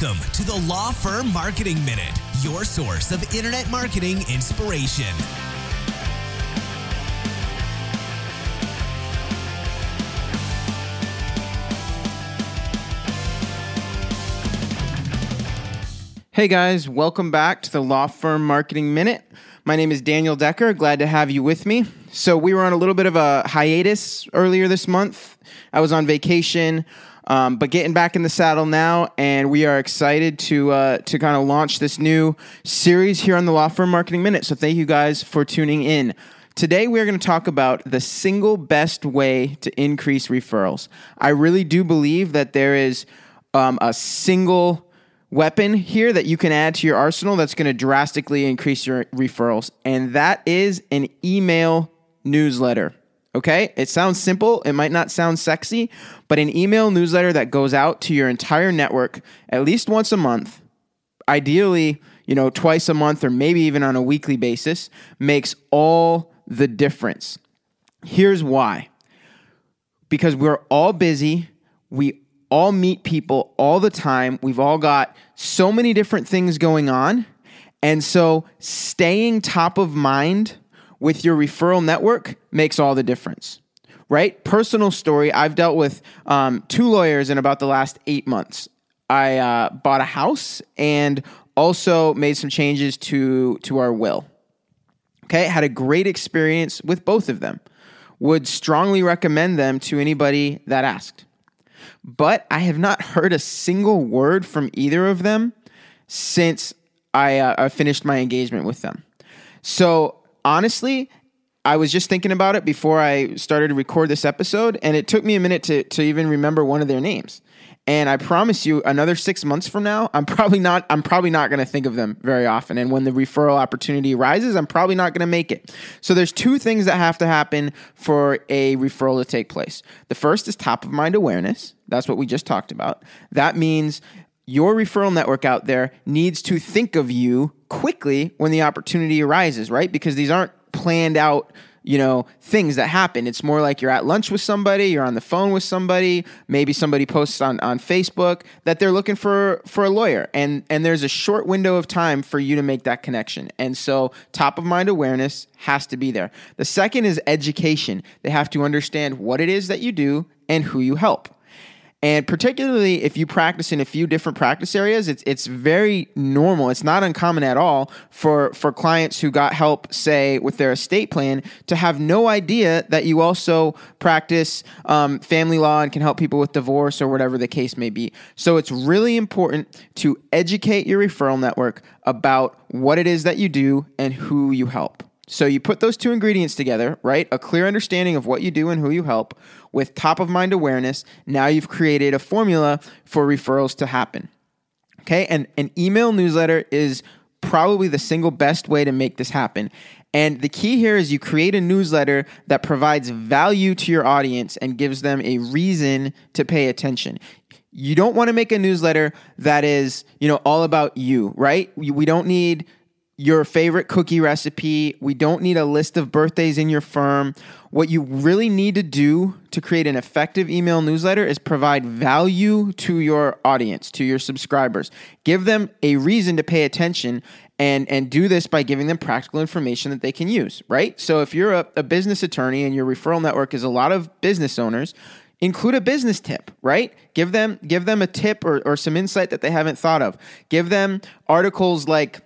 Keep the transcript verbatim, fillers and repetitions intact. Welcome to the Law Firm Marketing Minute, your source of internet marketing inspiration. Hey guys, welcome back to the Law Firm Marketing Minute. My name is Daniel Decker. Glad to have you with me. So we were on a little bit of a hiatus earlier this month. I was on vacation. Um, but getting back in the saddle now, and we are excited to uh, to kind of launch this new series here on the Law Firm Marketing Minute. So thank you guys for tuning in. Today we're going to talk about the single best way to increase referrals. I really do believe that there is um, a single weapon here that you can add to your arsenal that's going to drastically increase your referrals, and that is an email newsletter. Okay, it sounds simple, it might not sound sexy, but an email newsletter that goes out to your entire network at least once a month, ideally, you know, twice a month or maybe even on a weekly basis, makes all the difference. Here's why. Because we're all busy, we all meet people all the time, we've all got so many different things going on, and so staying top of mind with your referral network makes all the difference, right? Personal story, I've dealt with um, two lawyers in about the last eight months. I uh, bought a house and also made some changes to, to our will. Okay, had a great experience with both of them. Would strongly recommend them to anybody that asked. But I have not heard a single word from either of them since I, uh, I finished my engagement with them. So honestly, I was just thinking about it before I started to record this episode, and it took me a minute to, to even remember one of their names. And I promise you, another six months from now, I'm probably not I'm probably not going to think of them very often. And when the referral opportunity arises, I'm probably not going to make it. So there's two things that have to happen for a referral to take place. The first is top of mind awareness. That's what we just talked about. That means your referral network out there needs to think of you quickly when the opportunity arises, right? Because these aren't planned out, you know, things that happen. It's more like you're at lunch with somebody, you're on the phone with somebody, maybe somebody posts on, on Facebook that they're looking for, for a lawyer. And, and there's a short window of time for you to make that connection. And so top of mind awareness has to be there. The second is education. They have to understand what it is that you do and who you help. And particularly if you practice in a few different practice areas, it's it's very normal. It's not uncommon at all for, for clients who got help, say, with their estate plan to have no idea that you also practice um, family law and can help people with divorce or whatever the case may be. So it's really important to educate your referral network about what it is that you do and who you help. So you put those two ingredients together, right? A clear understanding of what you do and who you help with top-of-mind awareness. Now you've created a formula for referrals to happen, okay? And an email newsletter is probably the single best way to make this happen. And the key here is you create a newsletter that provides value to your audience and gives them a reason to pay attention. You don't want to make a newsletter that is, you know, all about you, right? We don't need your favorite cookie recipe. We don't need a list of birthdays in your firm. What you really need to do to create an effective email newsletter is provide value to your audience, to your subscribers. Give them a reason to pay attention and, and do this by giving them practical information that they can use, right? So if you're a, a business attorney and your referral network is a lot of business owners, include a business tip, right? Give them, give them a tip or, or some insight that they haven't thought of. Give them articles like